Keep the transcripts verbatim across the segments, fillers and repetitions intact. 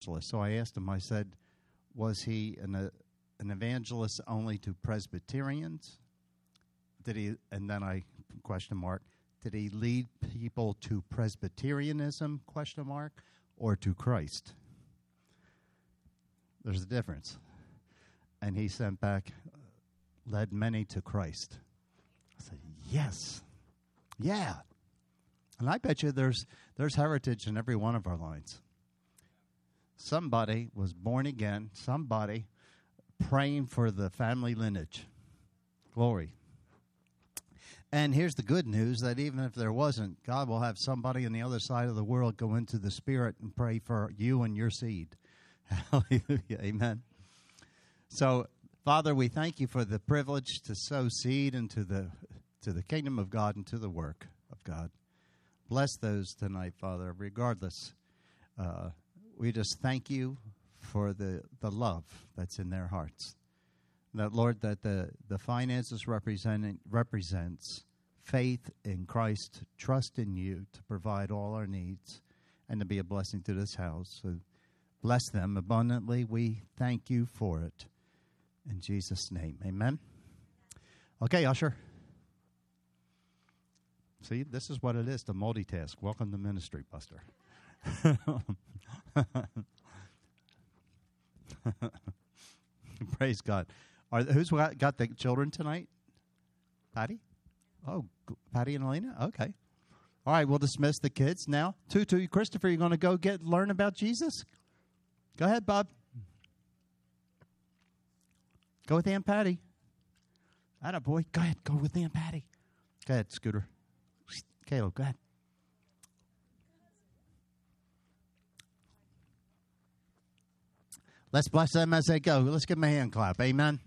evangelist. So I asked him, I said, was he an, uh, an evangelist only to Presbyterians? Did he, and then I, question mark, did he lead people to Presbyterianism, question mark, or to Christ? There's a difference. And he sent back, led many to Christ. I said, yes, yeah. And I bet you there's there's heritage in every one of our lines. Somebody was born again, somebody praying for the family lineage. Glory. And here's the good news, that even if there wasn't, God will have somebody on the other side of the world go into the Spirit and pray for you and your seed. Hallelujah. Amen. So, Father, we thank you for the privilege to sow seed into the to the kingdom of God and to the work of God. Bless those tonight, Father, regardless. Uh, we just thank you for the, the love that's in their hearts. That, Lord, that the, the finances represent, represents faith in Christ, trust in you to provide all our needs and to be a blessing to this house. So bless them abundantly. We thank you for it. In Jesus' name, amen. Okay, usher. See, this is what it is to multitask. Welcome to Ministry Buster. Praise God. Are who's got the children tonight? Patty? Oh, Patty and Elena? Okay. All right, we'll dismiss the kids now. Tutu, Christopher, you're going to go get learn about Jesus? Go ahead, Bob. Go with Aunt Patty. Atta boy. Go ahead. Go with Aunt Patty. Go ahead, Scooter. Caleb, go ahead. Let's bless them as they go. Let's give them a hand clap. Amen.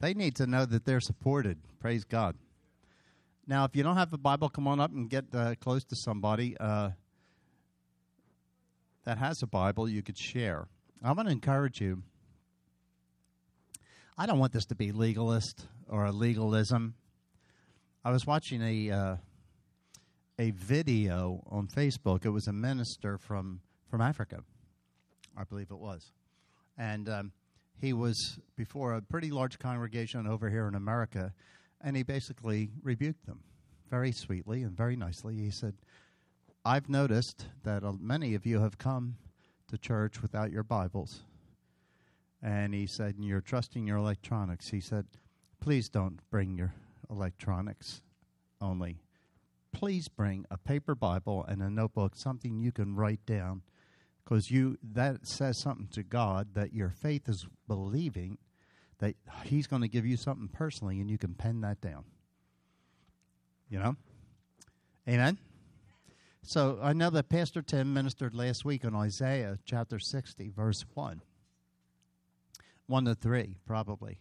They need to know that they're supported. Praise God. Now, if you don't have a Bible, come on up and get uh, close to somebody uh, that has a Bible you could share. I want to encourage you. I don't want this to be legalist or a legalism. I was watching a uh, a video on Facebook. It was a minister from, from Africa, I believe it was. And um, he was before a pretty large congregation over here in America, and he basically rebuked them very sweetly and very nicely. He said, I've noticed that uh, many of you have come to church without your Bibles. And he said, and you're trusting your electronics. He said, please don't bring your electronics only. Please bring a paper Bible and a notebook, something you can write down, because you that says something to God, that your faith is believing that he's going to give you something personally, and you can pen that down. You know? Amen? So I know that Pastor Tim ministered last week on Isaiah chapter sixty, verse one. one to three, probably.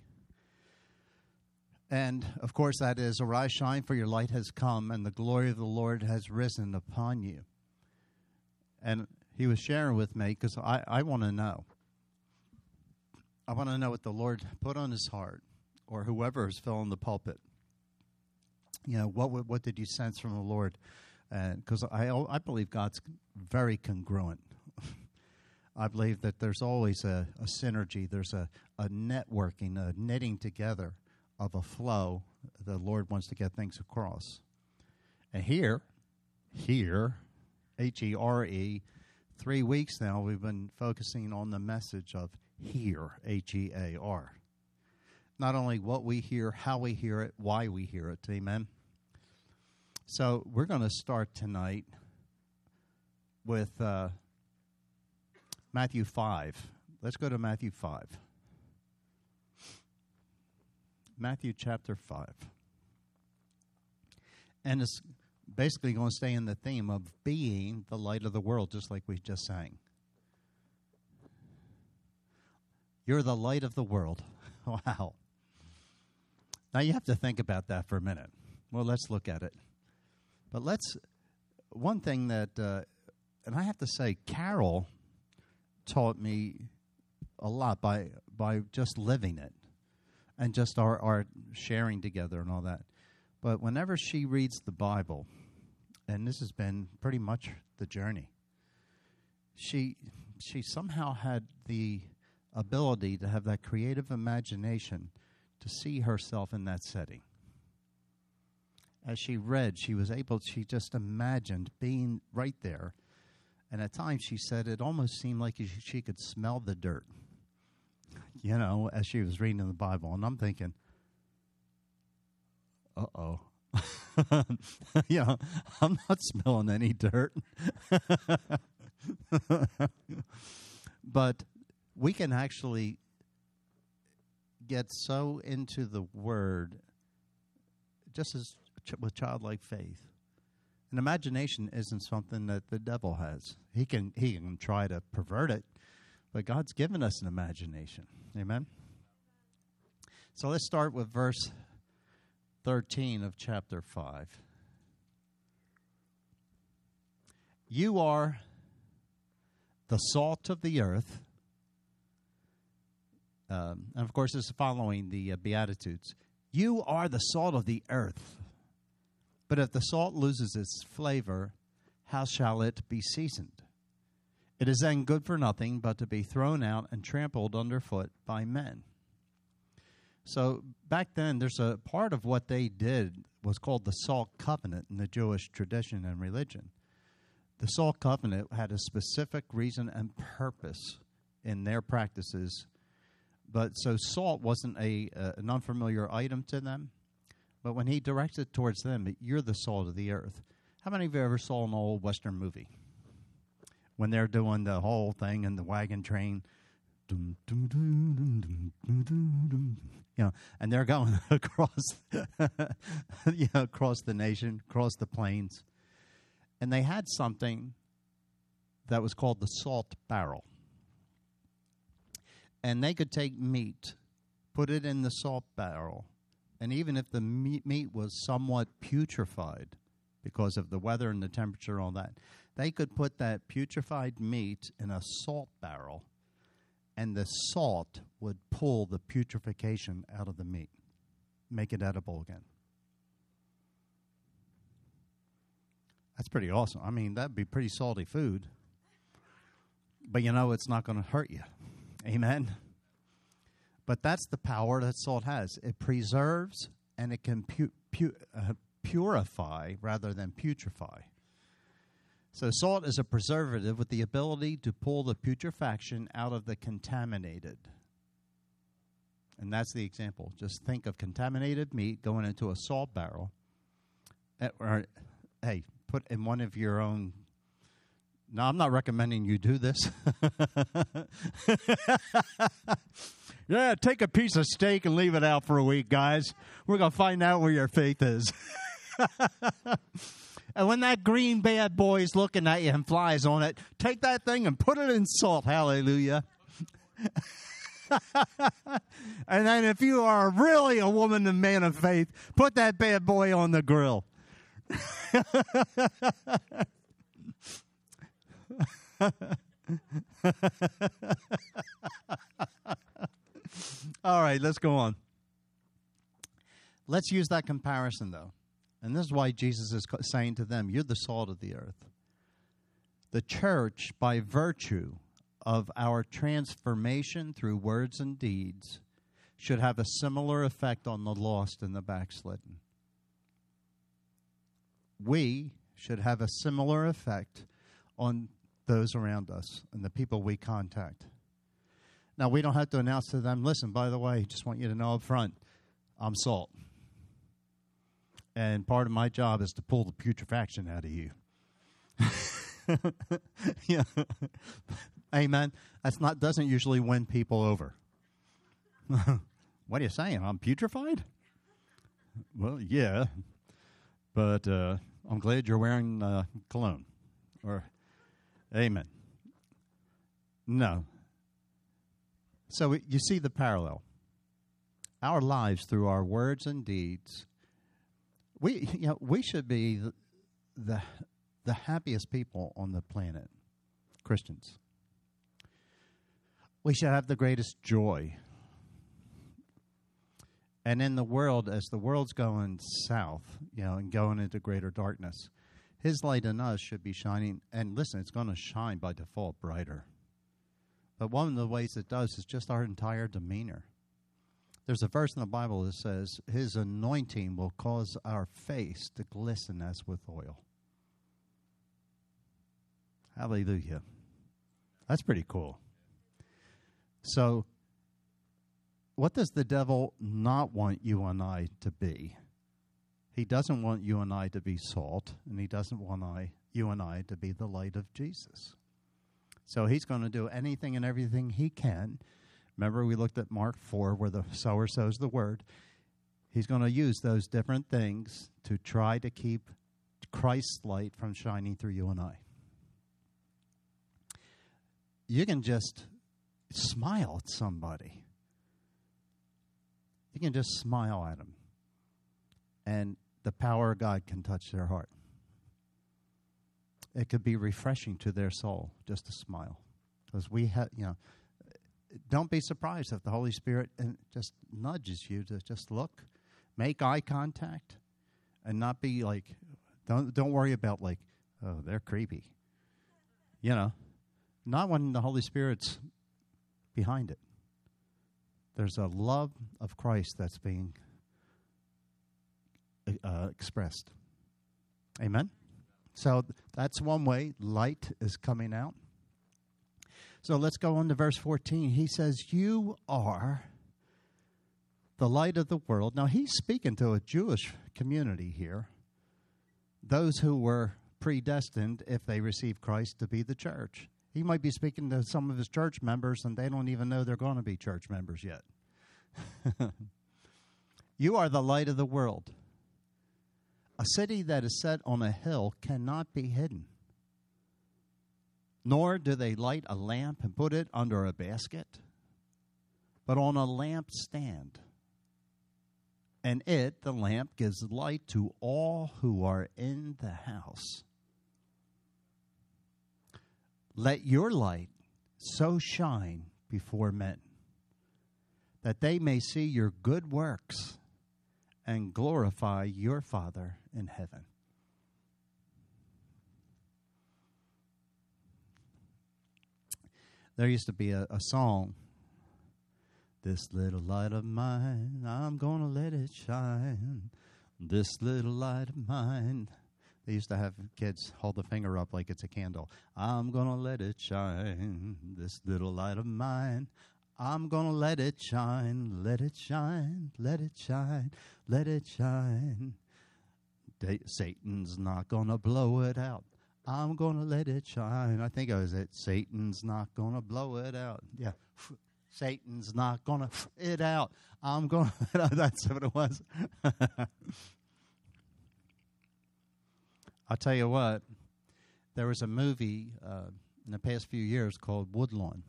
And, of course, that is, arise, shine, for your light has come, and the glory of the Lord has risen upon you. And he was sharing with me, because I, I want to know. I want to know what the Lord put on his heart, or whoever is filling the pulpit. You know, what what did you sense from the Lord? Because uh, I, I believe God's very congruent. I believe that there's always a, a synergy. There's a, a networking, a knitting together of a flow. The Lord wants to get things across. And here, here, H E R E, three weeks now we've been focusing on the message of hear, H E A R. Not only what we hear, how we hear it, why we hear it, amen? So we're going to start tonight with uh, Matthew five. Let's go to Matthew five. Matthew chapter five. And it's basically going to stay in the theme of being the light of the world, just like we just sang. You're the light of the world. Wow. Now you have to think about that for a minute. Well, let's look at it. But let's, one thing that, uh, and I have to say, Carol taught me a lot by by just living it. And just our, our sharing together and all that. But whenever she reads the Bible, and this has been pretty much the journey, she she somehow had the ability to have that creative imagination to see herself in that setting. As she read, she was able, she just imagined being right there. And at times, she said it almost seemed like she could smell the dirt, you know, as she was reading the Bible. And I'm thinking, uh-oh. You know, I'm not smelling any dirt. But we can actually get so into the Word just as ch- with childlike faith. And imagination isn't something that the devil has. He can he can try to pervert it, but God's given us an imagination. Amen? So let's start with verse thirteen of chapter five. You are the salt of the earth. Um, and, of course, this is following the uh, Beatitudes. You are the salt of the earth. But if the salt loses its flavor, how shall it be seasoned? It is then good for nothing but to be thrown out and trampled underfoot by men. So back then, there's a part of what they did was called the salt covenant in the Jewish tradition and religion. The salt covenant had a specific reason and purpose in their practices. But so salt wasn't a uh, an unfamiliar item to them. But when he directs it towards them, you're the salt of the earth. How many of you ever saw an old Western movie? When they're doing the whole thing in the wagon train. You know, and they're going across, you know, across the nation, across the plains. And they had something that was called the salt barrel. And they could take meat, put it in the salt barrel, and even if the meat was somewhat putrefied because of the weather and the temperature and all that, they could put that putrefied meat in a salt barrel, and the salt would pull the putrefaction out of the meat, make it edible again. That's pretty awesome. I mean, that'd be pretty salty food. But, you know, it's not going to hurt you. Amen? But that's the power that salt has. It preserves and it can pu- pu- uh, purify rather than putrefy. So salt is a preservative with the ability to pull the putrefaction out of the contaminated. And that's the example. Just think of contaminated meat going into a salt barrel. At, or, hey, put in one of your own. Now, I'm not recommending you do this. Yeah, take a piece of steak and leave it out for a week, guys. We're going to find out where your faith is. And when that green bad boy's looking at you and flies on it, take that thing and put it in salt. Hallelujah. And then if you are really a woman and man of faith, put that bad boy on the grill. All right, let's go on. Let's use that comparison, though. And this is why Jesus is saying to them, you're the salt of the earth. The church, by virtue of our transformation through words and deeds, should have a similar effect on the lost and the backslidden. We should have a similar effect on those around us and the people we contact. Now, we don't have to announce to them, listen, by the way, just want you to know up front, I'm salt. And part of my job is to pull the putrefaction out of you. Yeah. Amen. That's not doesn't usually win people over. What are you saying? I'm putrefied? Well, yeah. But uh, I'm glad you're wearing uh, cologne. Or, amen. No. So you see the parallel. Our lives through our words and deeds, we you know, we should be the, the the happiest people on the planet, Christians. We should have the greatest joy. And in the world, as the world's going south, you know, and going into greater darkness, His light in us should be shining. And listen, it's going to shine by default brighter. But one of the ways it does is just our entire demeanor. There's a verse in the Bible that says, his anointing will cause our face to glisten as with oil. Hallelujah. That's pretty cool. So what does the devil not want you and I to be? He doesn't want you and I to be salt, and he doesn't want I, you and I to be the light of Jesus. So he's going to do anything and everything he can. Remember, we looked at Mark four, where the sower sows the word. He's going to use those different things to try to keep Christ's light from shining through you and I. You can just smile at somebody. You can just smile at them. And the power of God can touch their heart. It could be refreshing to their soul, just a smile. Because we have, you know, don't be surprised if the Holy Spirit just nudges you to just look, make eye contact, and not be like, don't don't worry about like, oh, they're creepy. You know, not when the Holy Spirit's behind it. There's a love of Christ that's being uh, expressed. Amen? So that's one way light is coming out. So let's go on to verse fourteen. He says, you are the light of the world. Now, he's speaking to a Jewish community here, those who were predestined, if they received Christ, to be the church. He might be speaking to some of his church members, and they don't even know they're going to be church members yet. You are the light of the world. A city that is set on a hill cannot be hidden. Nor do they light a lamp and put it under a basket, but on a lampstand. And it, the lamp, gives light to all who are in the house. Let your light so shine before men, that they may see your good works and glorify your Father in heaven. There used to be a, a song, this little light of mine, I'm going to let it shine, this little light of mine. They used to have kids hold the finger up like it's a candle. I'm going to let it shine, this little light of mine, I'm going to let it shine, let it shine, let it shine, let it shine. Da- Satan's not going to blow it out. I'm going to let it shine. I think I was at Satan's not going to blow it out. Yeah. Satan's not going to it out. I'm going to. That's what it was. I'll tell you what. There was a movie uh, in the past few years called Woodlawn.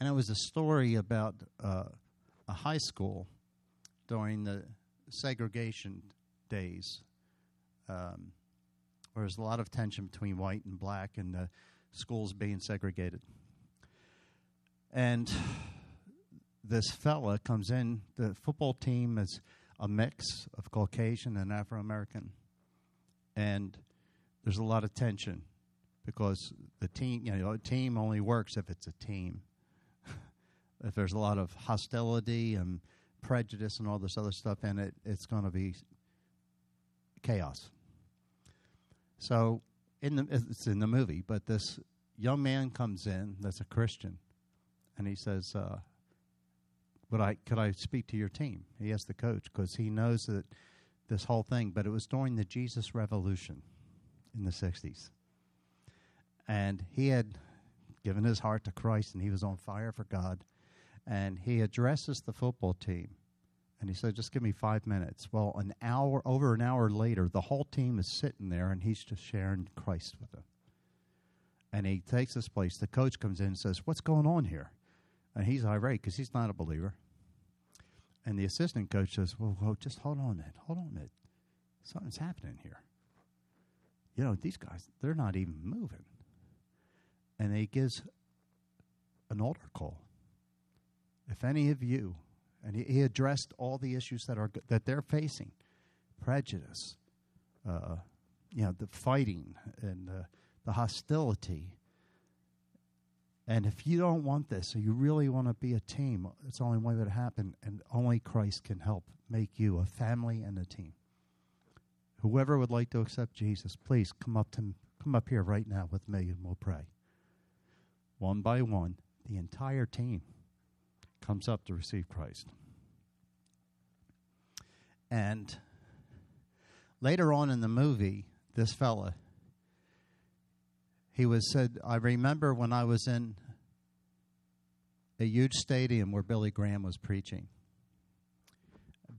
And it was a story about uh, a high school during the segregation days. Um There was a lot of tension between white and black and the schools being segregated. And this fella comes in. The football team is a mix of Caucasian and Afro-American. And there's a lot of tension because the team, you know, a team only works if it's a team. If there's a lot of hostility and prejudice and all this other stuff in it, it's going to be chaos. So in the, it's in the movie, but this young man comes in that's a Christian, and he says, uh, "Would I could I speak to your team?" He asked the coach because he knows that this whole thing, but it was during the Jesus Revolution in the sixties. And he had given his heart to Christ, and he was on fire for God. And he addresses the football team. And he said, just give me five minutes. Well, an hour, over an hour later, the whole team is sitting there, and he's just sharing Christ with them. And he takes this place. The coach comes in and says, what's going on here? And he's irate because he's not a believer. And the assistant coach says, well, well just hold on a minute. Hold on a minute. Something's happening here. You know, these guys, they're not even moving. And he gives an altar call. If any of you, and he addressed all the issues that are that they're facing, prejudice, uh, you know, the fighting and uh, the hostility. And if you don't want this, or you really want to be a team, it's the only way that happen, and only Christ can help make you a family and a team. Whoever would like to accept Jesus, please come up to come up here right now with me, and we'll pray. One by one, the entire team comes up to receive Christ. And later on in the movie, this fella, he was said, I remember when I was in a huge stadium where Billy Graham was preaching.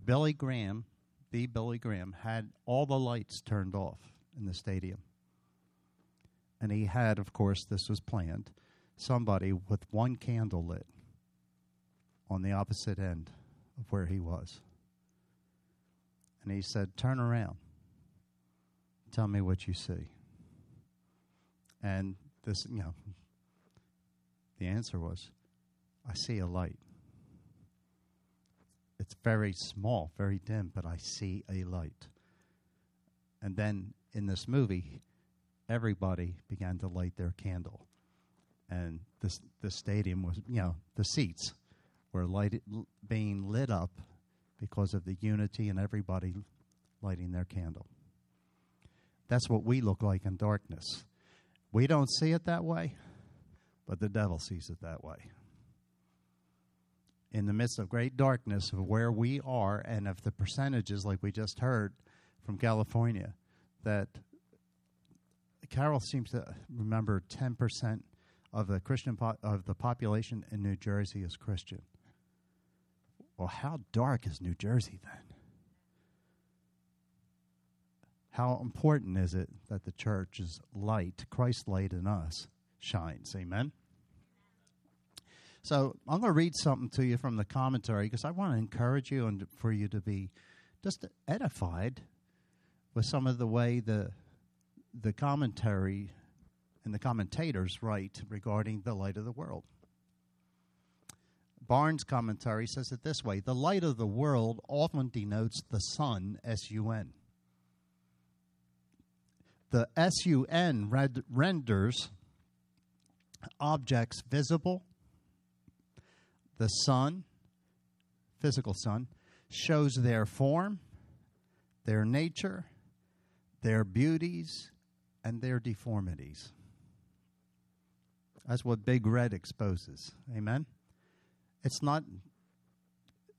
Billy Graham, the Billy Graham, had all the lights turned off in the stadium. And he had, of course, this was planned, somebody with one candle lit on the opposite end of where he was. And he said, turn around. Tell me what you see. And this, you know, the answer was, I see a light. It's very small, very dim, but I see a light. And then in this movie, everybody began to light their candle. And this, the stadium was, you know, the seats were lighted, being lit up because of the unity and everybody lighting their candle. That's what we look like in darkness. We don't see it that way, but the devil sees it that way. In the midst of great darkness of where we are and of the percentages, like we just heard from California, that Carol seems to remember ten percent of the Christian po- of the population in New Jersey is Christian. Well, how dark is New Jersey then? How important is it that the church's light, Christ's light in us, shines? Amen? So I'm going to read something to you from the commentary because I want to encourage you and for you to be just edified with some of the way the the commentary and the commentators write regarding the light of the world. Barnes Commentary says it this way: the light of the world often denotes the sun, S U N. The S U N red renders objects visible. The sun, physical sun, shows their form, their nature, their beauties, and their deformities. That's what Big Red exposes. Amen? It's not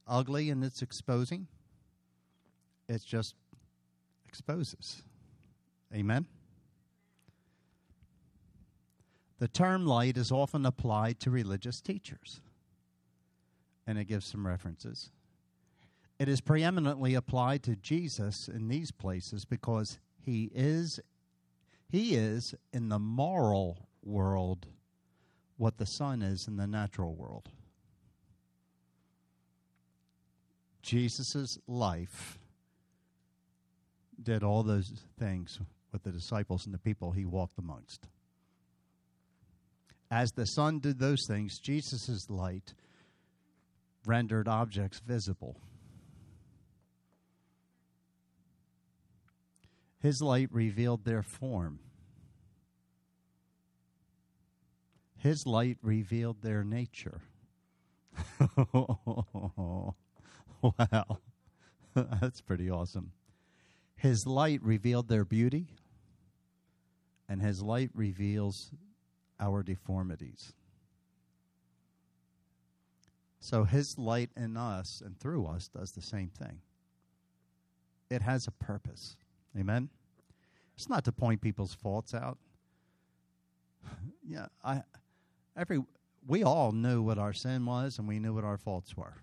ugly and it's exposing. It just exposes. Amen? The term light is often applied to religious teachers. And it gives some references. It is preeminently applied to Jesus in these places because he is, he is in the moral world what the sun is in the natural world. Jesus' life did all those things with the disciples and the people he walked amongst. As the sun did those things, Jesus' light rendered objects visible. His light revealed their form. His light revealed their nature. Wow. That's pretty awesome. His light revealed their beauty, and his light reveals our deformities. So his light in us and through us does the same thing. It has a purpose. Amen? It's not to point people's faults out. yeah, I every we all knew what our sin was, and we knew what our faults were.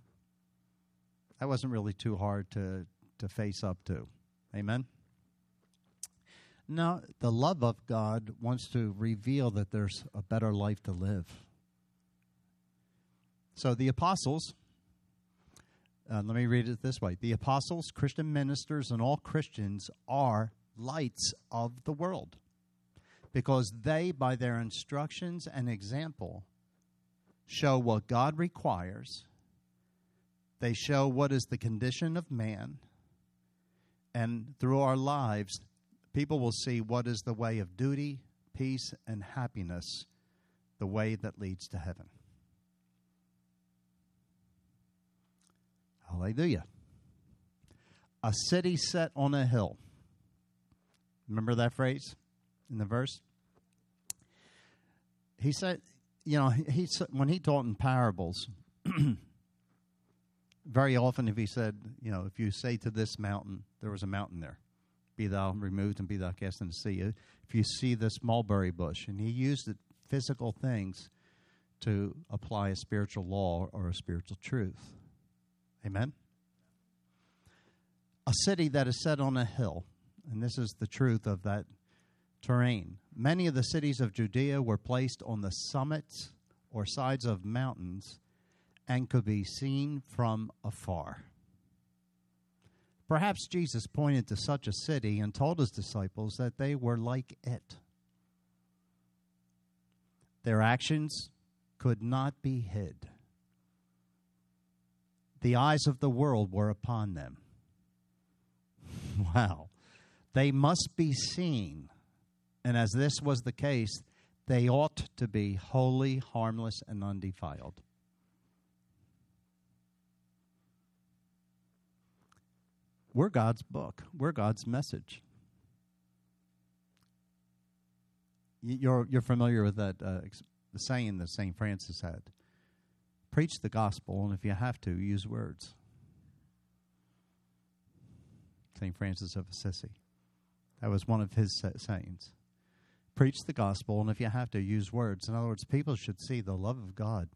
That wasn't really too hard to, to face up to. Amen? Now, the love of God wants to reveal that there's a better life to live. So the apostles, uh, let me read it this way. The apostles, Christian ministers, and all Christians are lights of the world because they, by their instructions and example, show what God requires. They show what is the condition of man. And through our lives, people will see what is the way of duty, peace, and happiness, the way that leads to heaven. Hallelujah. A city set on a hill. Remember that phrase in the verse? He said, you know, he when he taught in parables, very often if he said, you know, if you say to this mountain, there was a mountain there, be thou removed and be thou cast into the sea. If you see this mulberry bush, and he used the physical things to apply a spiritual law or a spiritual truth. Amen? A city that is set on a hill, and this is the truth of that terrain. Many of the cities of Judea were placed on the summits or sides of mountains and could be seen from afar. Perhaps Jesus pointed to such a city and told his disciples that they were like it. Their actions could not be hid. The eyes of the world were upon them. Wow. They must be seen. And as this was the case, they ought to be holy, harmless, and undefiled. We're God's book. We're God's message. You're, you're familiar with that uh, saying that Saint Francis had. Preach the gospel, and if you have to, use words. Saint Francis of Assisi. That was one of his sayings. Preach the gospel, and if you have to, use words. In other words, people should see the love of God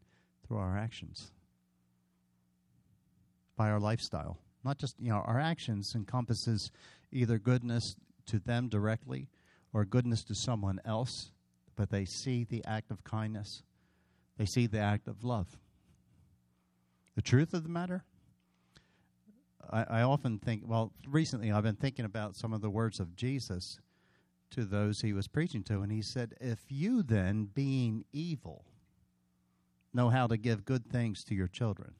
through our actions, by our lifestyle. Not just, you know, our actions encompasses either goodness to them directly or goodness to someone else, but they see the act of kindness. They see the act of love. The truth of the matter, I, I often think, well, recently I've been thinking about some of the words of Jesus to those he was preaching to, and he said, if you then, being evil, know how to give good things to your children,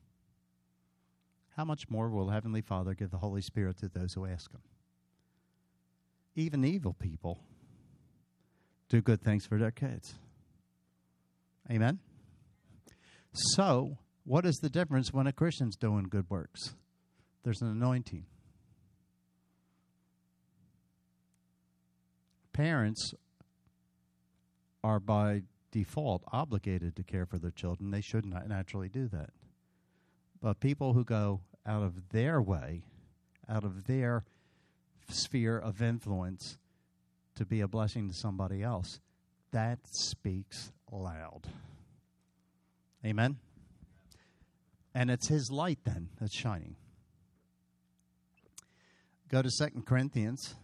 how much more will Heavenly Father give the Holy Spirit to those who ask him? Even evil people do good things for their kids. Amen? So, what is the difference when a Christian's doing good works? There's an anointing. Parents are by default obligated to care for their children. They should not naturally do that. But people who go out of their way, out of their sphere of influence to be a blessing to somebody else, that speaks loud. Amen? And it's his light then that's shining. Go to Second Corinthians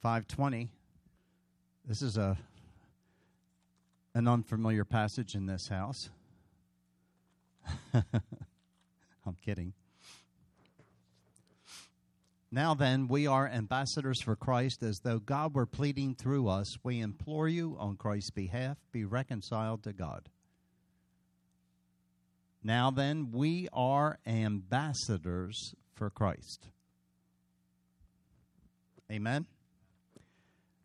five twenty. This is a an unfamiliar passage in this house. I'm kidding. Now then, we are ambassadors for Christ, as though God were pleading through us. We implore you on Christ's behalf, be reconciled to God. Now then, we are ambassadors for Christ. Amen?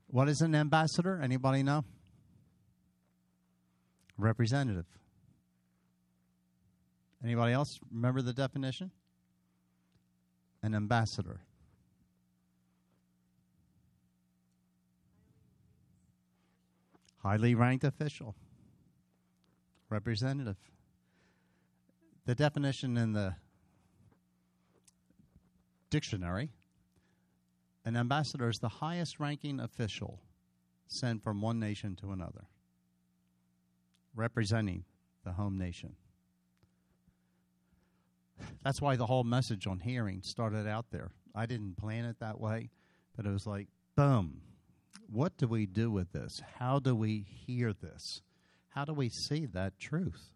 What is an ambassador? Anybody know? Representative. Anybody else remember the definition? An ambassador. Highly ranked official. Representative. The definition in the dictionary, an ambassador is the highest ranking official sent from one nation to another, representing the home nation. That's why the whole message on hearing started out there. I didn't plan it that way, but it was like, boom, what do we do with this? How do we hear this? How do we see that truth?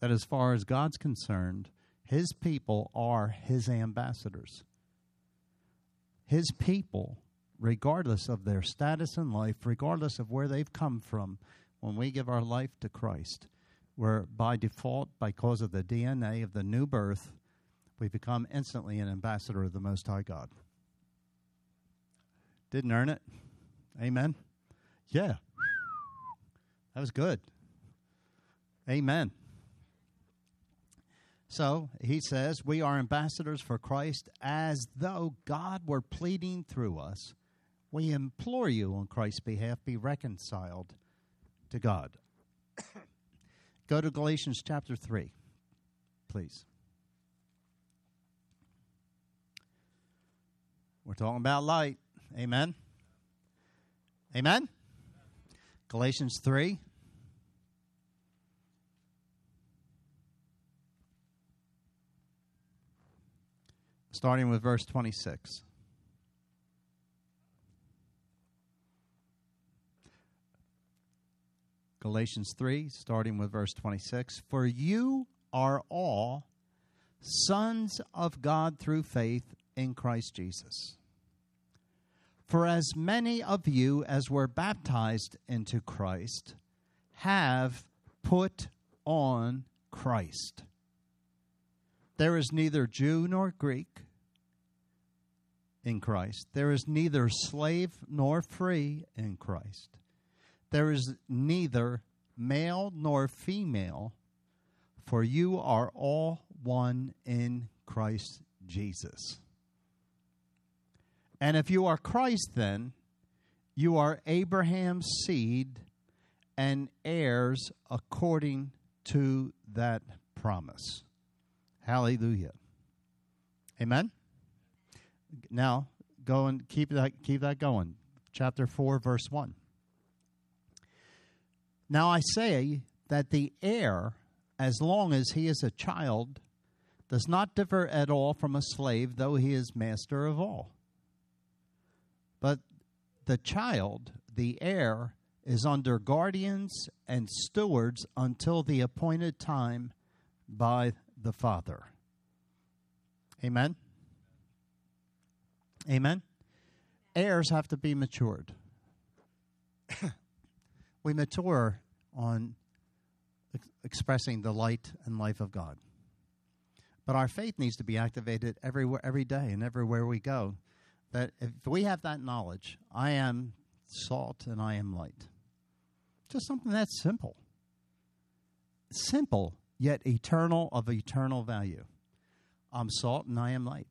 That as far as God's concerned, his people are his ambassadors. His people, regardless of their status in life, regardless of where they've come from, when we give our life to Christ, we're by default, by cause of the D N A of the new birth, we become instantly an ambassador of the Most High God. Didn't earn it. Amen. Yeah. That was good. Amen. So he says, we are ambassadors for Christ as though God were pleading through us. We implore you on Christ's behalf, be reconciled to God. Go to Galatians chapter three, please. We're talking about light. Amen. Amen. Galatians three. Starting with verse twenty-six. Galatians three, starting with verse twenty-six. For you are all sons of God through faith in Christ Jesus. For as many of you as were baptized into Christ have put on Christ. There is neither Jew nor Greek in Christ. There is neither slave nor free in Christ. There is neither male nor female, for you are all one in Christ Jesus. And if you are Christ, then you are Abraham's seed and heirs according to that promise. Hallelujah. Amen. Now, go and keep that, keep that going. Chapter four, verse one. Now I say that the heir, as long as he is a child, does not differ at all from a slave, though he is master of all. But the child, the heir, is under guardians and stewards until the appointed time by the Father. Amen? Amen? Heirs have to be matured. We mature on ex- expressing the light and life of God. But our faith needs to be activated everywhere, every day and everywhere we go. That if we have that knowledge, I am salt and I am light. Just something that's simple. Simple, yet eternal, of eternal value. I'm salt and I am light.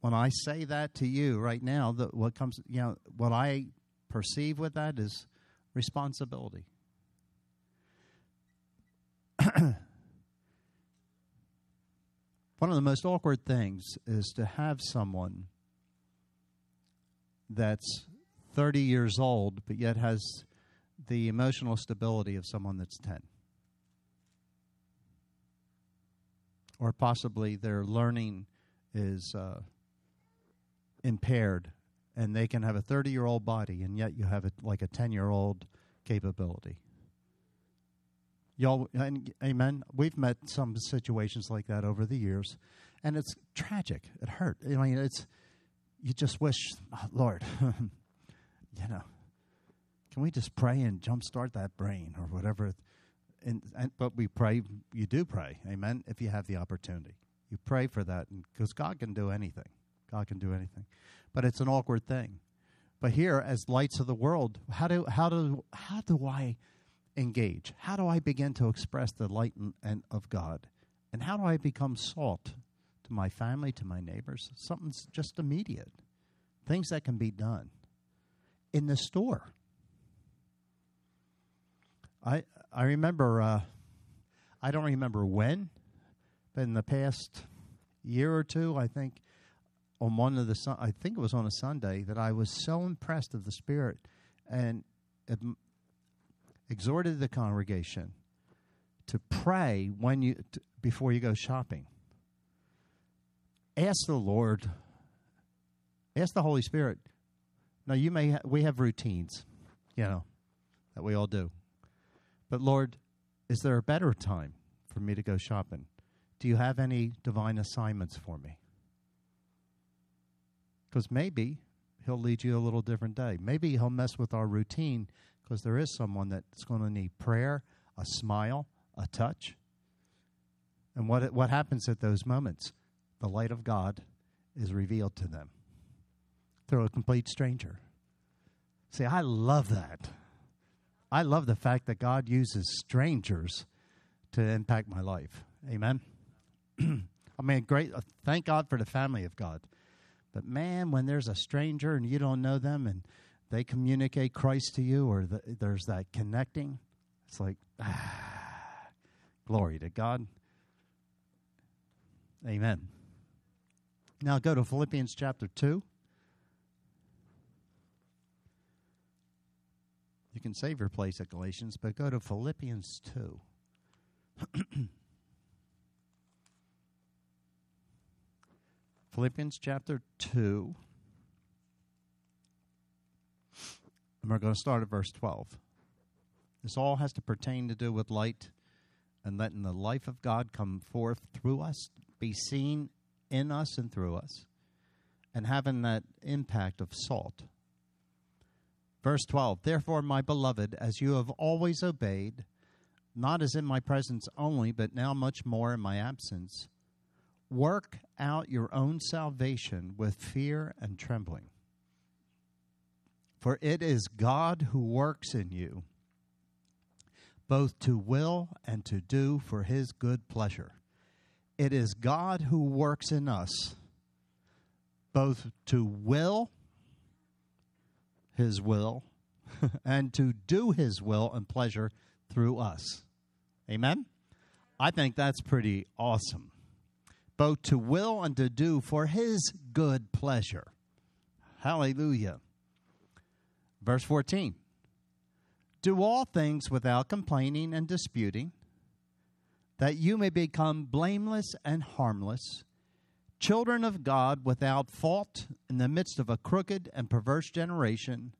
When I say that to you right now, that what comes, you know, what I perceive with that is responsibility. One of the most awkward things is to have someone that's thirty years old, but yet has the emotional stability of someone that's ten. Or possibly their learning is uh, impaired, and they can have a thirty-year-old body, and yet you have a, like a ten-year-old capability. Y'all, and, amen? We've met some situations like that over the years, and it's tragic. It hurt. I mean, it's... You just wish, oh, Lord, you know, can we just pray and jumpstart that brain or whatever? And, and but we pray, you do pray, amen, if you have the opportunity. You pray for that because God can do anything. God can do anything. But it's an awkward thing. But here, as lights of the world, how do how do how do I engage? How do I begin to express the light and, and of God? And how do I become salt? To my family, to my neighbors, something's just immediate. Things that can be done. In the store. I I remember, uh, I don't remember when, but in the past year or two, I think, on one of the, I think it was on a Sunday, that I was so impressed of the Spirit and um, exhorted the congregation to pray when you t- before you go shopping. Ask the Lord, ask the Holy Spirit. Now, you may, ha- we have routines, you know, that we all do. But, Lord, is there a better time for me to go shopping? Do you have any divine assignments for me? Because maybe he'll lead you a little different day. Maybe he'll mess with our routine because there is someone that's going to need prayer, a smile, a touch. And what what happens at those moments? the light of God is revealed to them through a complete stranger. See, I love that. I love the fact that God uses strangers to impact my life. Amen? I mean, great. Thank God for the family of God. But, man, when there's a stranger and you don't know them and they communicate Christ to you, or the, there's that connecting, it's like, ah, glory to God. Amen. Now go to Philippians chapter two. You can save your place at Galatians, but go to Philippians two. Philippians chapter two. And we're going to start at verse twelve. This all has to pertain to do with light and letting the life of God come forth through us, be seen in us and through us, and having that impact of salt. Verse twelve, therefore, my beloved, as you have always obeyed, not as in my presence only, but now much more in my absence, work out your own salvation with fear and trembling. For it is God who works in you, both to will and to do for his good pleasure. It is God who works in us, both to will his will and to do his will and pleasure through us. Amen? I think that's pretty awesome. Both to will and to do for his good pleasure. Hallelujah. Verse fourteen, do all things without complaining and disputing, that you may become blameless and harmless, children of God without fault in the midst of a crooked and perverse generation,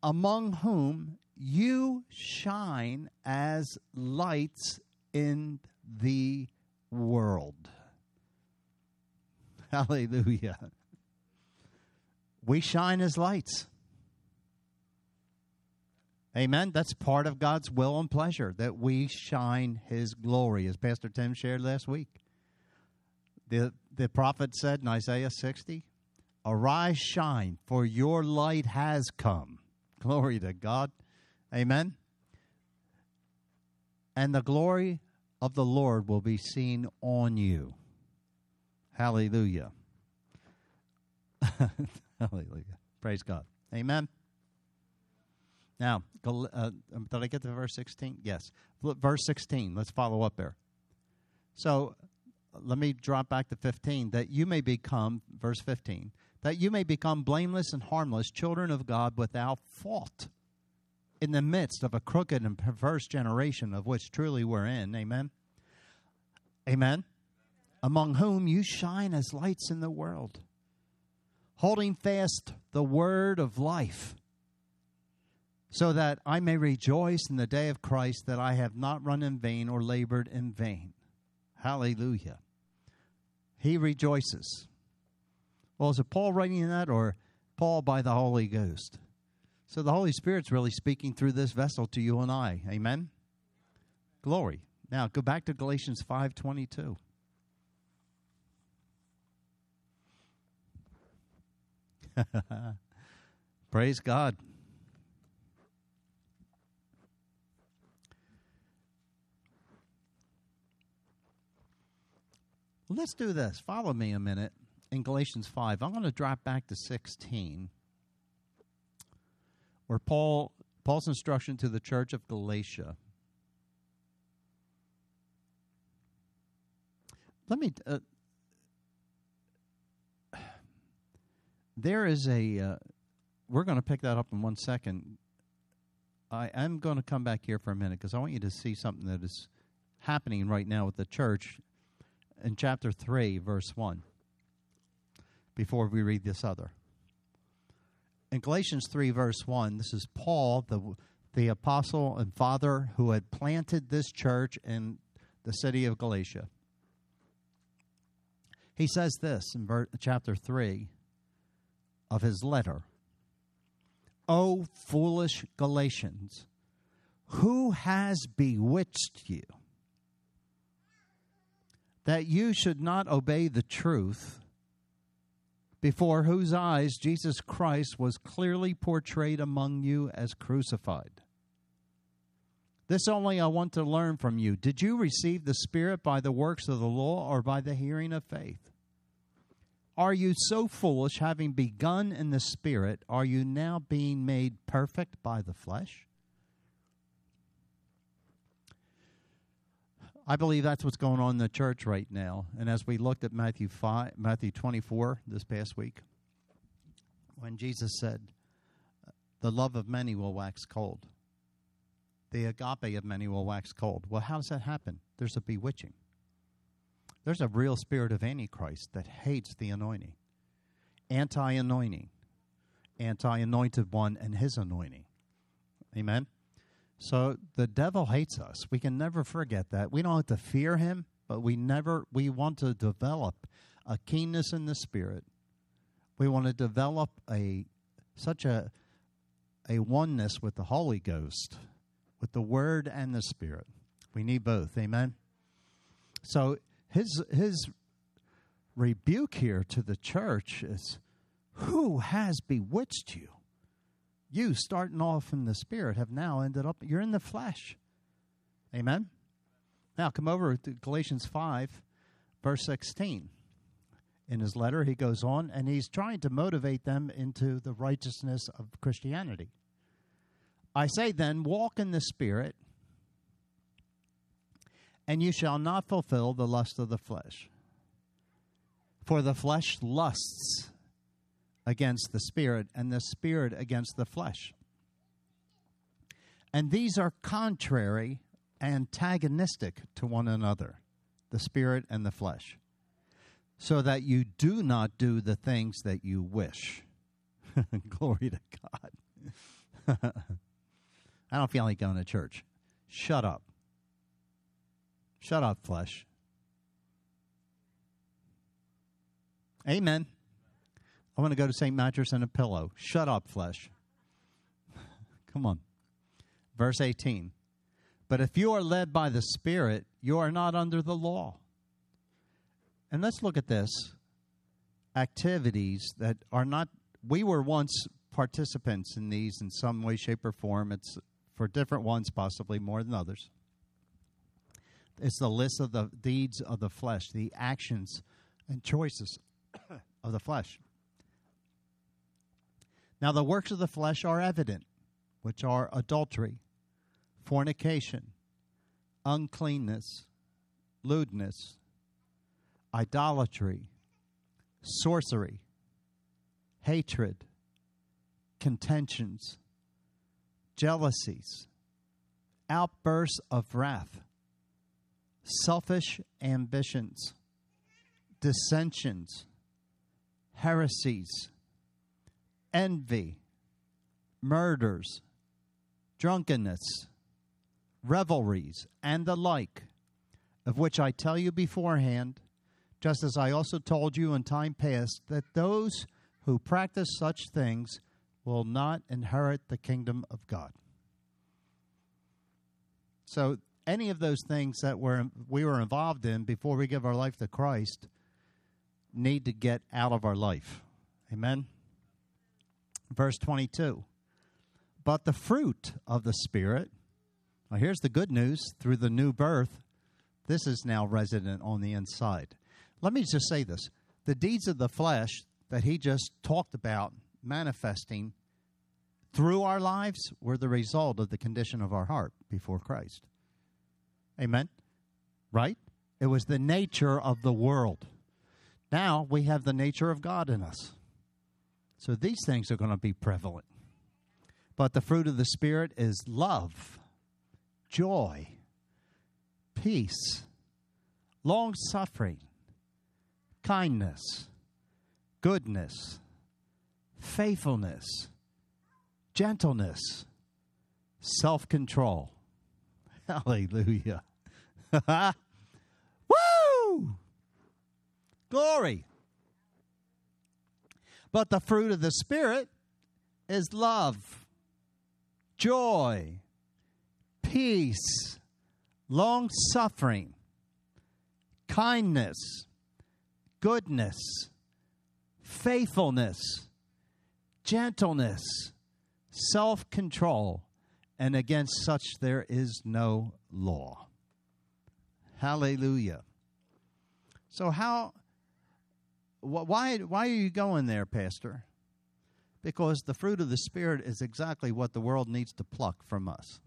among whom you shine as lights in the world. Hallelujah. We shine as lights. Amen. That's part of God's will and pleasure, that we shine his glory, as Pastor Tim shared last week. The, the prophet said in Isaiah sixty, arise, shine, for your light has come. Glory to God. Amen. And the glory of the Lord will be seen on you. Hallelujah. Hallelujah. Praise God. Amen. Now, uh, did I get to verse sixteen? Yes. Verse sixteen. Let's follow up there. So let me drop back to fifteen. That you may become, verse fifteen, that you may become blameless and harmless, children of God without fault, in the midst of a crooked and perverse generation, of which truly we're in. Amen? Amen? Among whom you shine as lights in the world, holding fast the word of life, so that I may rejoice in the day of Christ that I have not run in vain or labored in vain. Hallelujah. He rejoices. Well, is it Paul writing that, or Paul by the Holy Ghost? So the Holy Spirit's really speaking through this vessel to you and I. Amen? Glory. Now, go back to Galatians five twenty-two. Praise God. Let's do this. Follow me a minute in Galatians five. I'm going to drop back to sixteen, where Paul Paul's instruction to the church of Galatia. Let me. Uh, there is a. Uh, we're going to pick that up in one second. I am going to come back here for a minute because I want you to see something that is happening right now with the church. In chapter three, verse one, before we read this other. In Galatians three, verse one, this is Paul, the the apostle and father who had planted this church in the city of Galatia. He says this in ver- chapter three of his letter. O foolish Galatians, who has bewitched you? that you should not obey the truth, before whose eyes Jesus Christ was clearly portrayed among you as crucified. This only I want to learn from you. Did you receive the Spirit by the works of the law or by the hearing of faith? Are you so foolish, having begun in the Spirit, are you now being made perfect by the flesh? I believe that's what's going on in the church right now. And as we looked at Matthew five, Matthew twenty-four this past week, when Jesus said, the love of many will wax cold. The agape of many will wax cold. Well, how does that happen? There's a bewitching. There's a real spirit of Antichrist that hates the anointing. Anti-anointing. Anti-anointed one and his anointing. Amen? So the devil hates us. We can never forget that. We don't have to fear him, but we never. We want to develop a keenness in the spirit. We want to develop a such a a oneness with the Holy Ghost, with the Word and the Spirit. We need both. Amen? So his his rebuke here to the church is, who has bewitched you? You, starting off in the Spirit, have now ended up, you're in the flesh. Amen? Now, come over to Galatians five, verse sixteen. In his letter, he goes on, and he's trying to motivate them into the righteousness of Christianity. I say then, walk in the Spirit, and you shall not fulfill the lust of the flesh. For the flesh lusts against the Spirit, and the Spirit against the flesh. And these are contrary, antagonistic to one another, the Spirit and the flesh, so that you do not do the things that you wish. Glory to God. I don't feel like going to church. Shut up. Shut up, flesh. Amen. I want to go to Saint Mattress and a Pillow. Shut up, flesh. Come on. Verse eighteen. But if you are led by the Spirit, you are not under the law. And let's look at this. Activities that are not, we were once participants in these in some way, shape, or form. It's for different ones, possibly more than others. It's the list of the deeds of the flesh, the actions and choices of the flesh. Now, the works of the flesh are evident, which are adultery, fornication, uncleanness, lewdness, idolatry, sorcery, hatred, contentions, jealousies, outbursts of wrath, selfish ambitions, dissensions, heresies, envy, murders, drunkenness, revelries, and the like, of which I tell you beforehand, just as I also told you in time past, that those who practice such things will not inherit the kingdom of God. So any of those things that we're, we were involved in before we give our life to Christ need to get out of our life. Amen? Verse twenty-two, but the fruit of the Spirit, now here's the good news, through the new birth, this is now resident on the inside. Let me just say this. The deeds of the flesh that he just talked about manifesting through our lives were the result of the condition of our heart before Christ. Amen? Right? It was the nature of the world. Now we have the nature of God in us. So these things are going to be prevalent. But the fruit of the Spirit is love, joy, peace, long-suffering, kindness, goodness, faithfulness, gentleness, self-control. Hallelujah. Woo! Glory! But the fruit of the Spirit is love, joy, peace, long-suffering, kindness, goodness, faithfulness, gentleness, self-control, and against such there is no law. Hallelujah. So how, wh- why, why are you going there, Pastor? Because the fruit of the Spirit is exactly what the world needs to pluck from us.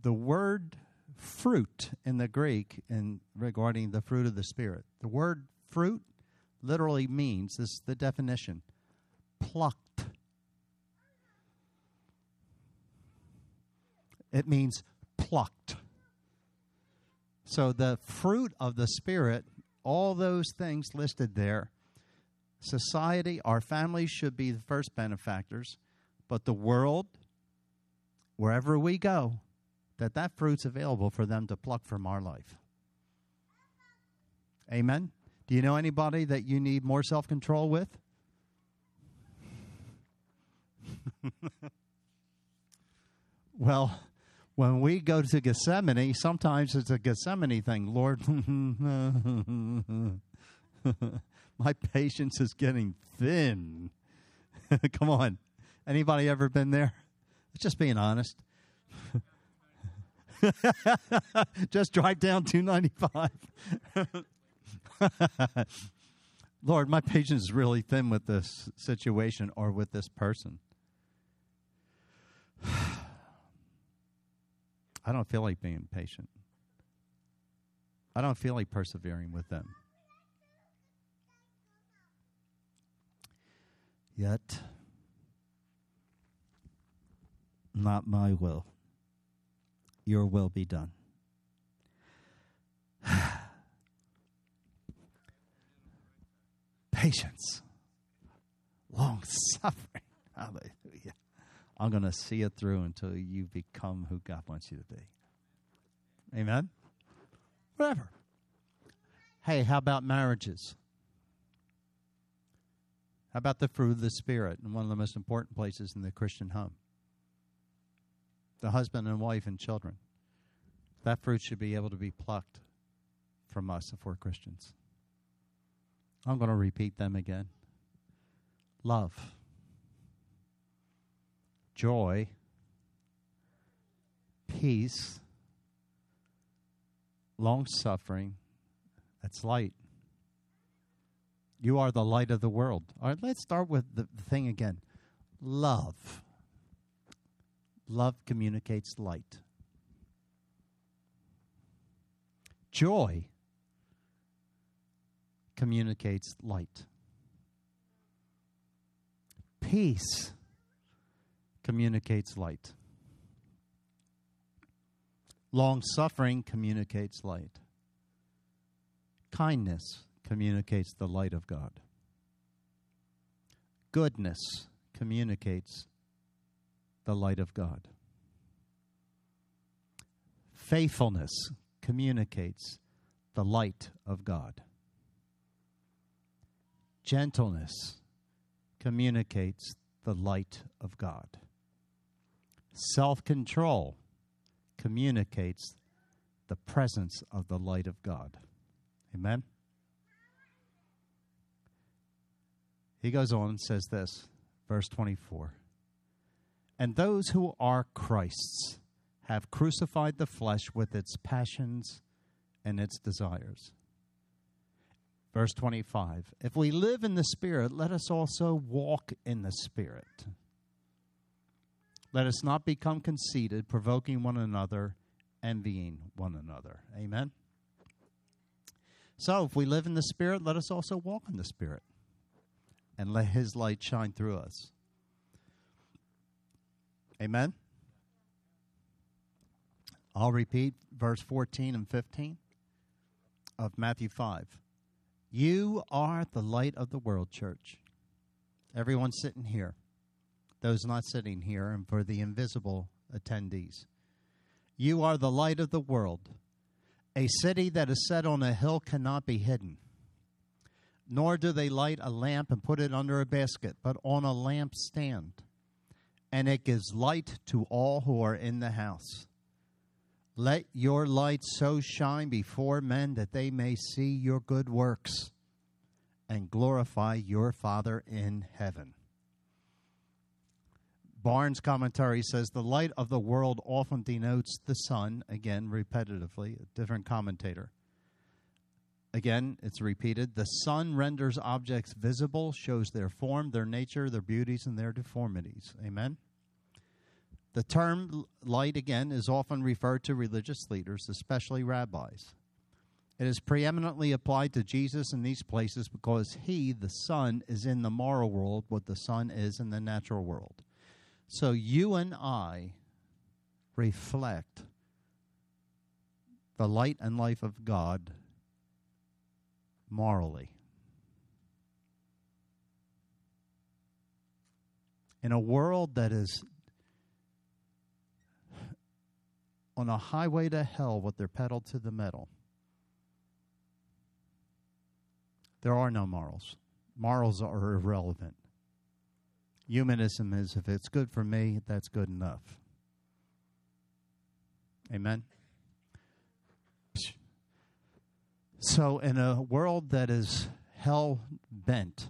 The word fruit in the Greek, in regarding the fruit of the Spirit, the word fruit literally means, this is the definition, plucked. It means plucked. So the fruit of the Spirit, all those things listed there, society, our families should be the first benefactors, but the world, wherever we go, that that fruit's available for them to pluck from our life. Amen? Do you know anybody that you need more self-control with? Well, when we go to Gethsemane, sometimes it's a Gethsemane thing. Lord, my patience is getting thin. Come on. Anybody ever been there? Just being honest. Just drive down two ninety-five. Lord, my patience is really thin with this situation or with this person. I don't feel like being patient. I don't feel like persevering with them. Yet, not my will. Your will be done. Patience. Long suffering. Hallelujah. I'm going to see it through until you become who God wants you to be. Amen? Whatever. Hey, how about marriages? How about the fruit of the Spirit in one of the most important places in the Christian home? The husband and wife and children. That fruit should be able to be plucked from us if we're Christians. I'm going to repeat them again. Love. Joy, peace, long-suffering, that's light. You are the light of the world. All right, let's start with the thing again. Love. Love communicates light. Joy communicates light. Peace communicates light. Long-suffering communicates light. Kindness communicates the light of God. Goodness communicates the light of God. Faithfulness communicates the light of God. Gentleness communicates the light of God. Self-control communicates the presence of the light of God. Amen? He goes on and says this, verse twenty-four. And those who are Christ's have crucified the flesh with its passions and its desires. Verse twenty-five, if we live in the Spirit, let us also walk in the Spirit. Let us not become conceited, provoking one another, envying one another. Amen? So if we live in the Spirit, let us also walk in the Spirit and let His light shine through us. Amen? I'll repeat verse fourteen and fifteen of Matthew five. You are the light of the world, church. Everyone sitting here, those not sitting here, and for the invisible attendees. You are the light of the world. A city that is set on a hill cannot be hidden. Nor do they light a lamp and put it under a basket, but on a lampstand. And it gives light to all who are in the house. Let your light so shine before men that they may see your good works and glorify your Father in heaven. Barnes Commentary says, the light of the world often denotes the sun, again, repetitively, a different commentator. Again, it's repeated, the sun renders objects visible, shows their form, their nature, their beauties, and their deformities. Amen? The term light, again, is often referred to religious leaders, especially rabbis. It is preeminently applied to Jesus in these places because he, the sun, is in the moral world what the sun is in the natural world. So you and I reflect the light and life of God morally. In a world that is on a highway to hell with their pedal to the metal, there are no morals. Morals are irrelevant. Humanism is, if it's good for me, that's good enough. Amen? So in a world that is hell-bent,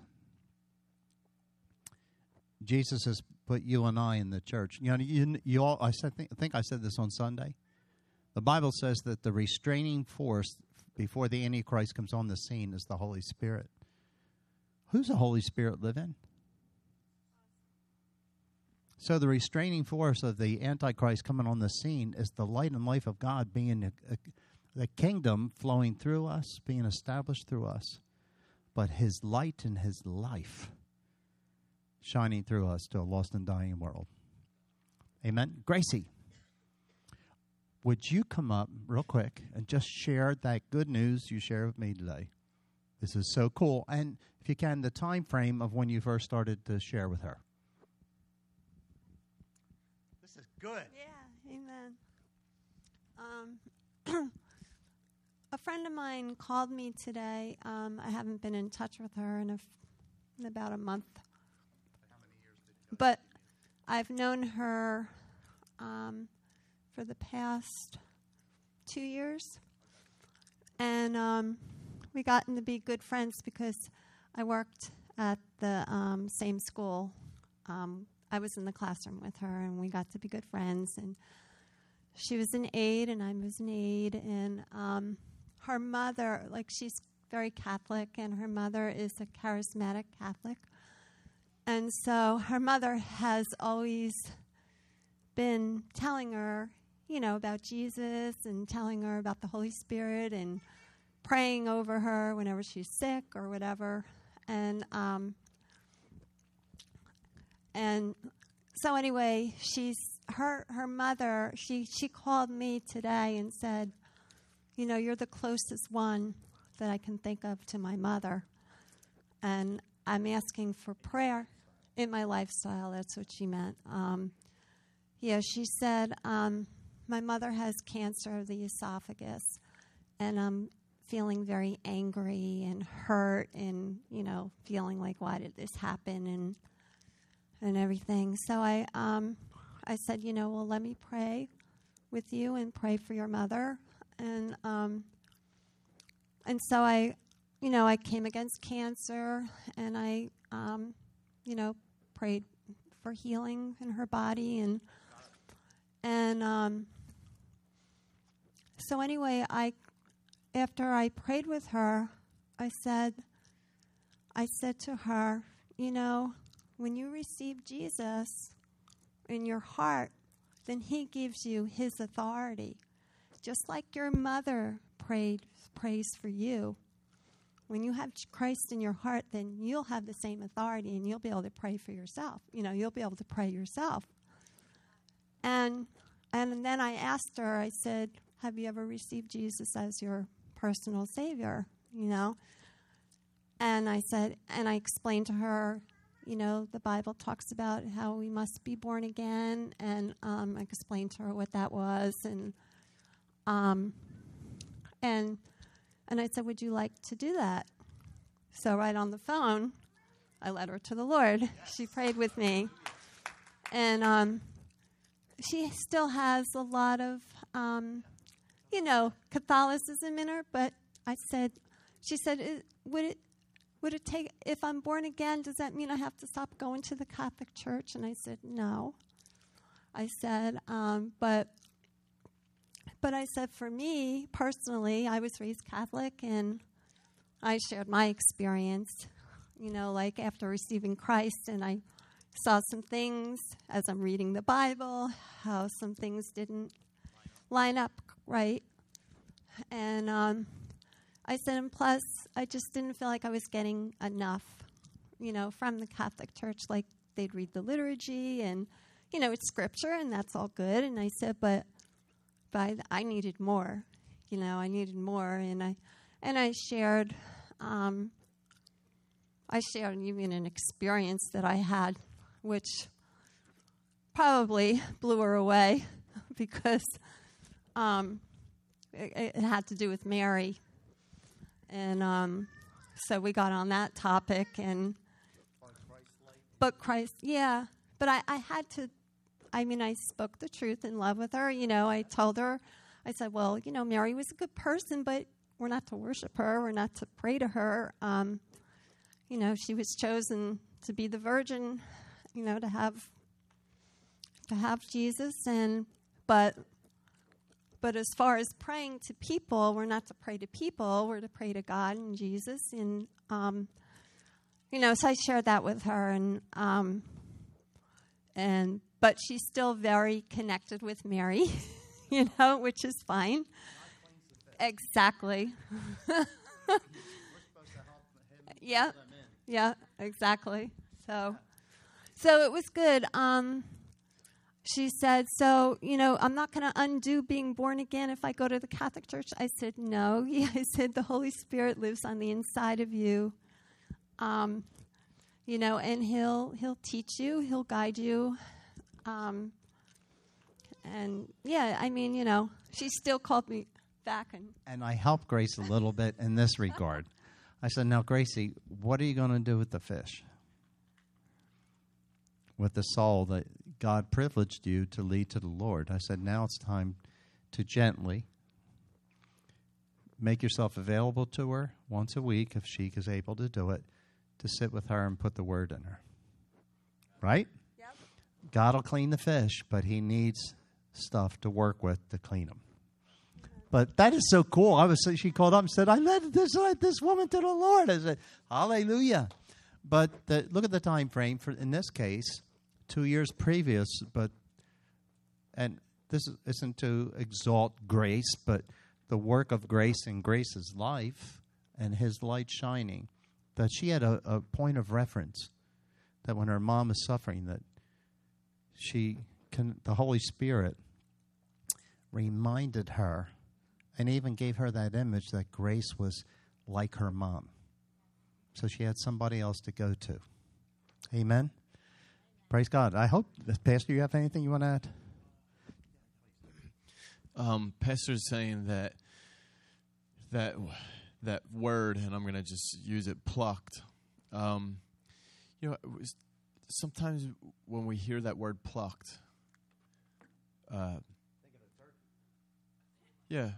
Jesus has put you and I in the church. You know, you, you all, I said, I think I said this on Sunday. The Bible says that the restraining force before the Antichrist comes on the scene is the Holy Spirit. Who's the Holy Spirit live in? So the restraining force of the Antichrist coming on the scene is the light and life of God being a, a, the kingdom flowing through us, being established through us, but his light and his life shining through us to a lost and dying world. Amen? Gracie, would you come up real quick and just share that good news you shared with me today? This is so cool. And if you can, the time frame of when you first started to share with her. Good. Yeah, amen. Um, a friend of mine called me today. Um, I haven't been in touch with her in, a f in about a month. How many years did you know but I've known her um, for the past two years. And um, we gotten to be good friends because I worked at the um, same school. Um I was in the classroom with her, and we got to be good friends. And she was an aide, and I was an aide. And um, her mother, like, she's very Catholic, and her mother is a charismatic Catholic. And so her mother has always been telling her, you know, about Jesus and telling her about the Holy Spirit and praying over her whenever she's sick or whatever. And um And so anyway, she's her her mother, she, she called me today and said, you know, you're the closest one that I can think of to my mother. And I'm asking for prayer in my lifestyle. That's what she meant. Um, yeah, she said, um, my mother has cancer of the esophagus, and I'm feeling very angry and hurt and, you know, feeling like, why did this happen? And and everything. So I um, I said, you know, well, let me pray with you and pray for your mother. And um, and so I, you know, I came against cancer, and I, um, you know, prayed for healing in her body. And, and um, so anyway, I, after I prayed with her, I said, I said to her, you know, when you receive Jesus in your heart, then he gives you his authority. Just like your mother prayed, prays for you. When you have Christ in your heart, then you'll have the same authority, and you'll be able to pray for yourself. You know, you'll be able to pray yourself. And, and then I asked her, I said, have you ever received Jesus as your personal Savior? You know? And I said, and I explained to her, you know, the Bible talks about how we must be born again, and um, I explained to her what that was, and um, and and I said, "Would you like to do that?" So right on the phone, I led her to the Lord. Yes. She prayed with me, and um, she still has a lot of um, you know, Catholicism in her. But I said, she said, would it, would it take, if I'm born again, does that mean I have to stop going to the Catholic Church? And I said, no. I said, um, but, but I said, for me personally, I was raised Catholic, and I shared my experience, you know, like after receiving Christ, and I saw some things as I'm reading the Bible, how some things didn't line up right. And um, I said, and plus, I just didn't feel like I was getting enough, you know, from the Catholic Church. Like, they'd read the liturgy, and, you know, it's scripture, and that's all good. And I said, but, but I, I needed more, you know, I needed more. And I, and I shared, um, I shared even an experience that I had, which probably blew her away because um, it, it had to do with Mary. And um, so we got on that topic. And But Christ, yeah. But I, I had to, I mean, I spoke the truth in love with her. You know, I told her, I said, well, you know, Mary was a good person, but we're not to worship her. We're not to pray to her. Um, you know, she was chosen to be the virgin, you know, to have to have Jesus. And but but as far as praying to people, we're not to pray to people. We're to pray to God and Jesus. And, um, you know, so I shared that with her. And um, and but she's still very connected with Mary, you know, which is fine. Exactly. We're supposed to help him. Yeah. Yeah, exactly. So, so it was good. Um, she said, so, you know, I'm not going to undo being born again if I go to the Catholic Church. I said, no. Yeah, I said, the Holy Spirit lives on the inside of you. Um, you know, and he'll, he'll teach you, he'll guide you. Um, and yeah, I mean, you know, she still called me back. And, and I helped Grace a little bit in this regard. I said, now, Gracie, what are you going to do with the fish? With the soul that God privileged you to lead to the Lord. I said, now it's time to gently make yourself available to her once a week, if she is able to do it, to sit with her and put the word in her. Right? Yep. God will clean the fish, but he needs stuff to work with to clean them. But that is so cool. I was, she called up and said, I led this, led this woman to the Lord. I said, hallelujah. But the, look at the time frame. For, in this case, two years previous. But and this isn't to exalt Grace, but the work of Grace in Grace's life and his light shining, that she had a, a point of reference, that when her mom is suffering, that she can, the Holy Spirit reminded her. And even gave her that image that Grace was like her mom. So she had somebody else to go to. Amen? Praise God. I hope, Pastor, you have anything you want to add? Um, Pastor's saying that, that, that word, and I'm going to just use it, plucked. Um, you know, sometimes when we hear that word plucked, uh, yeah.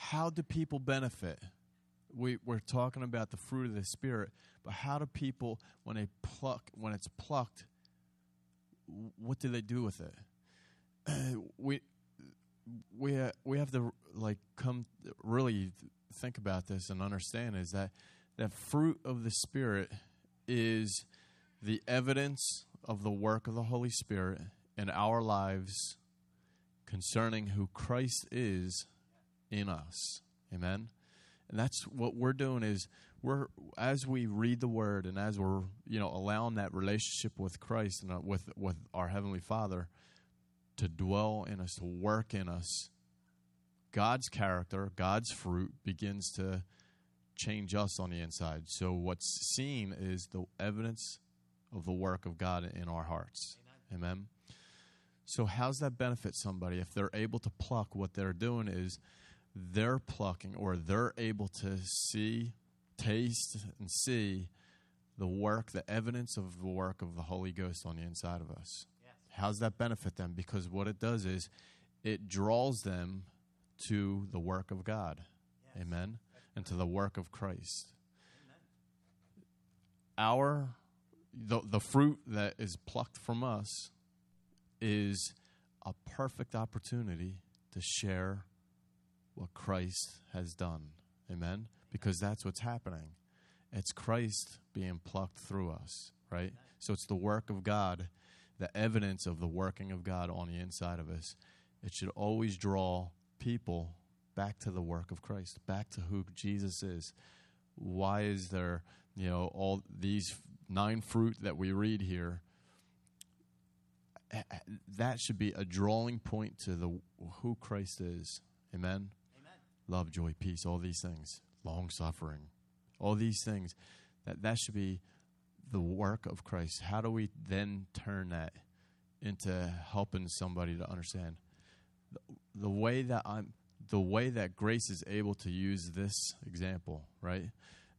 How do people benefit? We, we're talking about the fruit of the Spirit, but how do people, when they pluck, when it's plucked, what do they do with it? Uh, we we uh, we have to like come really think about this and understand is that that fruit of the Spirit is the evidence of the work of the Holy Spirit in our lives concerning who Christ is in us. Amen. And that's what we're doing is we're, as we read the word and as we're, you know, allowing that relationship with Christ and with, with our Heavenly Father to dwell in us, to work in us, God's character, God's fruit begins to change us on the inside. So what's seen is the evidence of the work of God in our hearts. Amen. Amen. So how's that benefit somebody? If they're able to pluck, what they're doing is they're plucking, or they're able to see, taste, and see the work, the evidence of the work of the Holy Ghost on the inside of us. Yes. How's that benefit them? Because what it does is it draws them to the work of God. Yes. Amen. And to the work of Christ. Amen. Our, the, the fruit that is plucked from us is a perfect opportunity to share what Christ has done. Amen. Because that's what's happening. It's Christ being plucked through us, right? So it's the work of God, the evidence of the working of God on the inside of us. It should always draw people back to the work of Christ, back to who Jesus is. Why is there, you know, all these nine fruit that we read here? That should be a drawing point to the who Christ is. Amen? Amen. Love, joy, peace, all these things. Long-suffering. All these things. That, that should be the work of Christ. How do we then turn that into helping somebody to understand the, the way that I'm, the way that grace is able to use this example, right?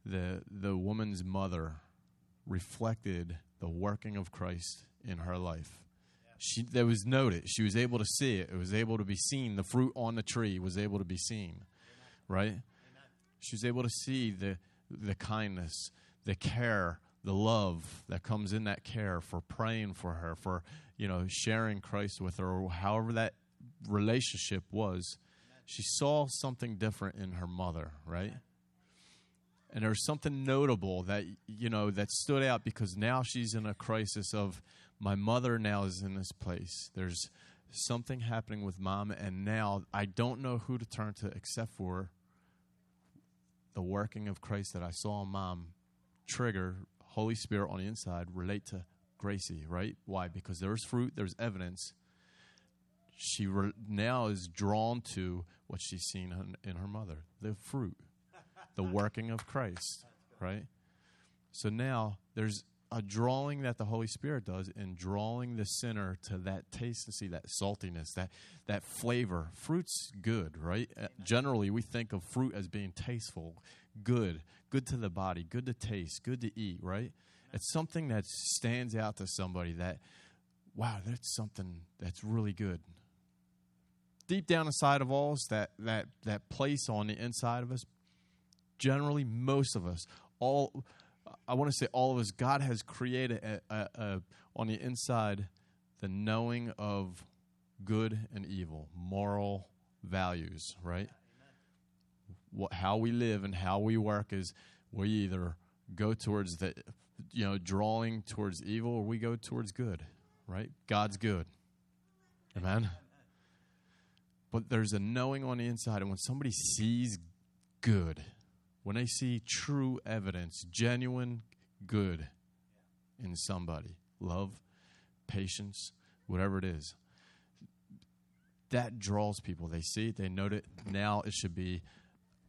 The the woman's mother reflected the working of Christ in her life. Yeah. She there was noted. She was able to see it. It was able to be seen. The fruit on the tree was able to be seen, right? Amen. She was able to see the the kindness, the care, the love that comes in that care, for praying for her, for, you know, sharing Christ with her, or however that relationship was. She saw something different in her mother, right? And there's something notable that, you know, that stood out, because now she's in a crisis of, my mother now is in this place. There's something happening with mom, and now I don't know who to turn to except for the working of Christ that I saw in mom. Trigger Holy Spirit on the inside, relate to Gracie, right? Why? Because there's fruit, there's evidence. She re- now is drawn to what she's seen in, in her mother, the fruit, the working of Christ, right? So now there's a drawing that the Holy Spirit does in drawing the sinner to that taste, that saltiness, that, that flavor. Fruit's good, right? Uh, generally, we think of fruit as being tasteful, good, good to the body, good to taste, good to eat, right? It's something that stands out to somebody that, wow, that's something that's really good. Deep down inside of all us, that, that, that place on the inside of us, generally most of us, all... I want to say all of us, God has created a, a, a, on the inside the knowing of good and evil, moral values, right? What, how we live and how we work is we either go towards the, you know, drawing towards evil, or we go towards good, right? God's good. Amen? But there's a knowing on the inside, and when somebody sees good, when they see true evidence, genuine good in somebody, love, patience, whatever it is, that draws people. They see it, they note it. Now it should be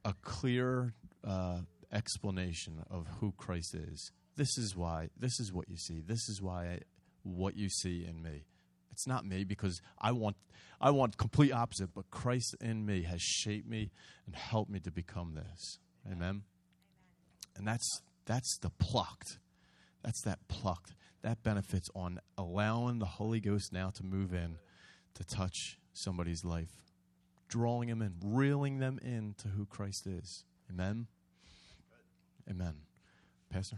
a clear uh, explanation of who Christ is. This is why, this is what you see. This is why I, what you see in me. It's not me, because I want I want complete opposite, but Christ in me has shaped me and helped me to become this. Amen. Amen. And that's that's the plucked. That's that plucked. That benefits on allowing the Holy Ghost now to move in, to touch somebody's life, drawing them in, reeling them in to who Christ is. Amen. Good. Amen. Pastor?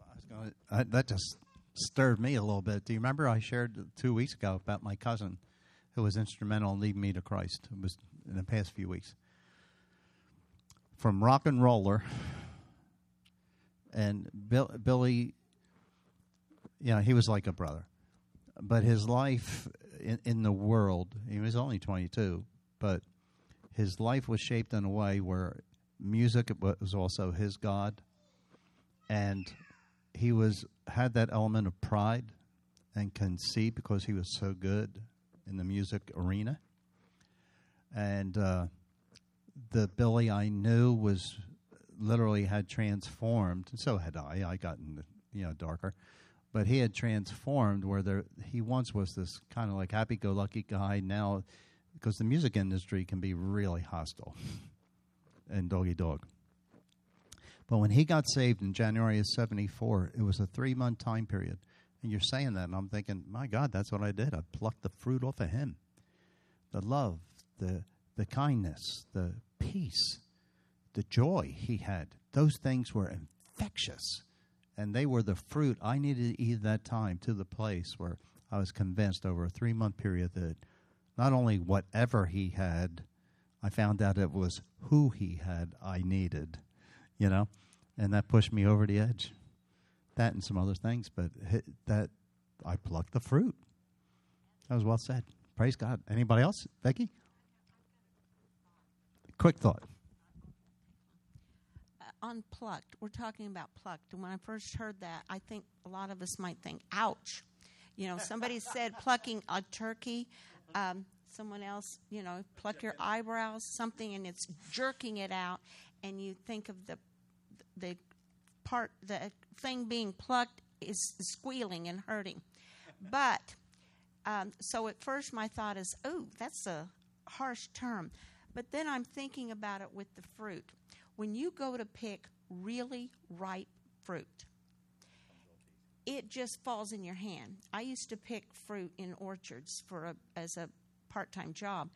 I was gonna, I, that just stirred me a little bit. Do you remember I shared two weeks ago about my cousin who was instrumental in leading me to Christ? It was in the past few weeks. From rock and roller, and Bill, Billy, you know, he was like a brother. But his life in, in the world, he was only twenty-two, but his life was shaped in a way where music was also his God, and he was had that element of pride and conceit because he was so good in the music arena. And... uh the Billy I knew was literally had transformed, and so had I. I gotten, you know, darker. But he had transformed where there he once was this kind of like happy-go-lucky guy. Now, because the music industry can be really hostile and doggy-dog. But when he got saved in January of seventy-four, it was a three-month time period. And you're saying that, and I'm thinking, my God, that's what I did. I plucked the fruit off of him. The love, the the kindness, the peace, the joy he had. Those things were infectious, and they were the fruit I needed to eat at that time, to the place where I was convinced over a three-month period that not only whatever he had, I found out it was who he had I needed, you know, and that pushed me over the edge. That and some other things, but that I plucked the fruit. That was well said. Praise God. Anybody else? Becky? Quick thought. Unplucked. We're talking about plucked. And when I first heard that, I think a lot of us might think, ouch. You know, somebody said plucking a turkey. Um, someone else, you know, pluck your eyebrows, something, and it's jerking it out. And you think of the the part, the thing being plucked is squealing and hurting. But, um, so at first my thought is, oh, that's a harsh term. But then I'm thinking about it with the fruit. When you go to pick really ripe fruit, it just falls in your hand. I used to pick fruit in orchards for a, as a part-time job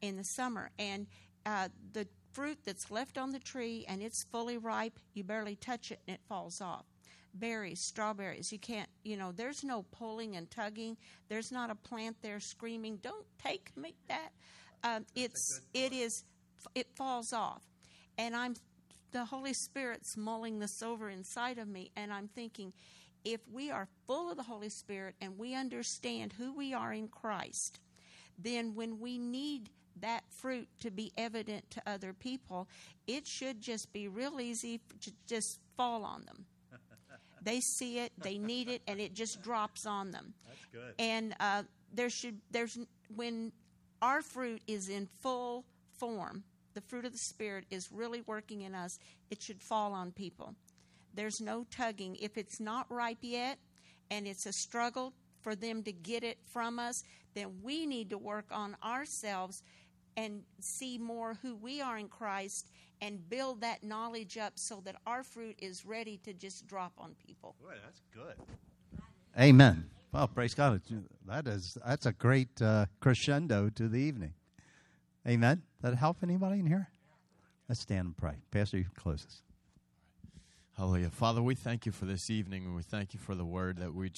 in the summer. And uh, the fruit that's left on the tree and it's fully ripe, you barely touch it and it falls off. Berries, strawberries, you can't, you know, there's no pulling and tugging. There's not a plant there screaming, don't take me that. Um, it's, it is, it falls off. And I'm, the Holy Spirit's mulling this over inside of me, and I'm thinking, if we are full of the Holy Spirit and we understand who we are in Christ, then when we need that fruit to be evident to other people, it should just be real easy to just fall on them. They see it, they need it, and it just drops on them. That's good. And uh, there should, there's when our fruit is in full form, the fruit of the Spirit is really working in us, it should fall on people. There's no tugging. If it's not ripe yet and it's a struggle for them to get it from us, then we need to work on ourselves and see more who we are in Christ and build that knowledge up so that our fruit is ready to just drop on people. Boy, that's good. Amen. Well, praise God. That is, that's a great uh, crescendo to the evening. Amen. That help anybody in here? Let's stand and pray. Pastor, you can close us. Hallelujah. Father, we thank you for this evening, and we thank you for the word that we just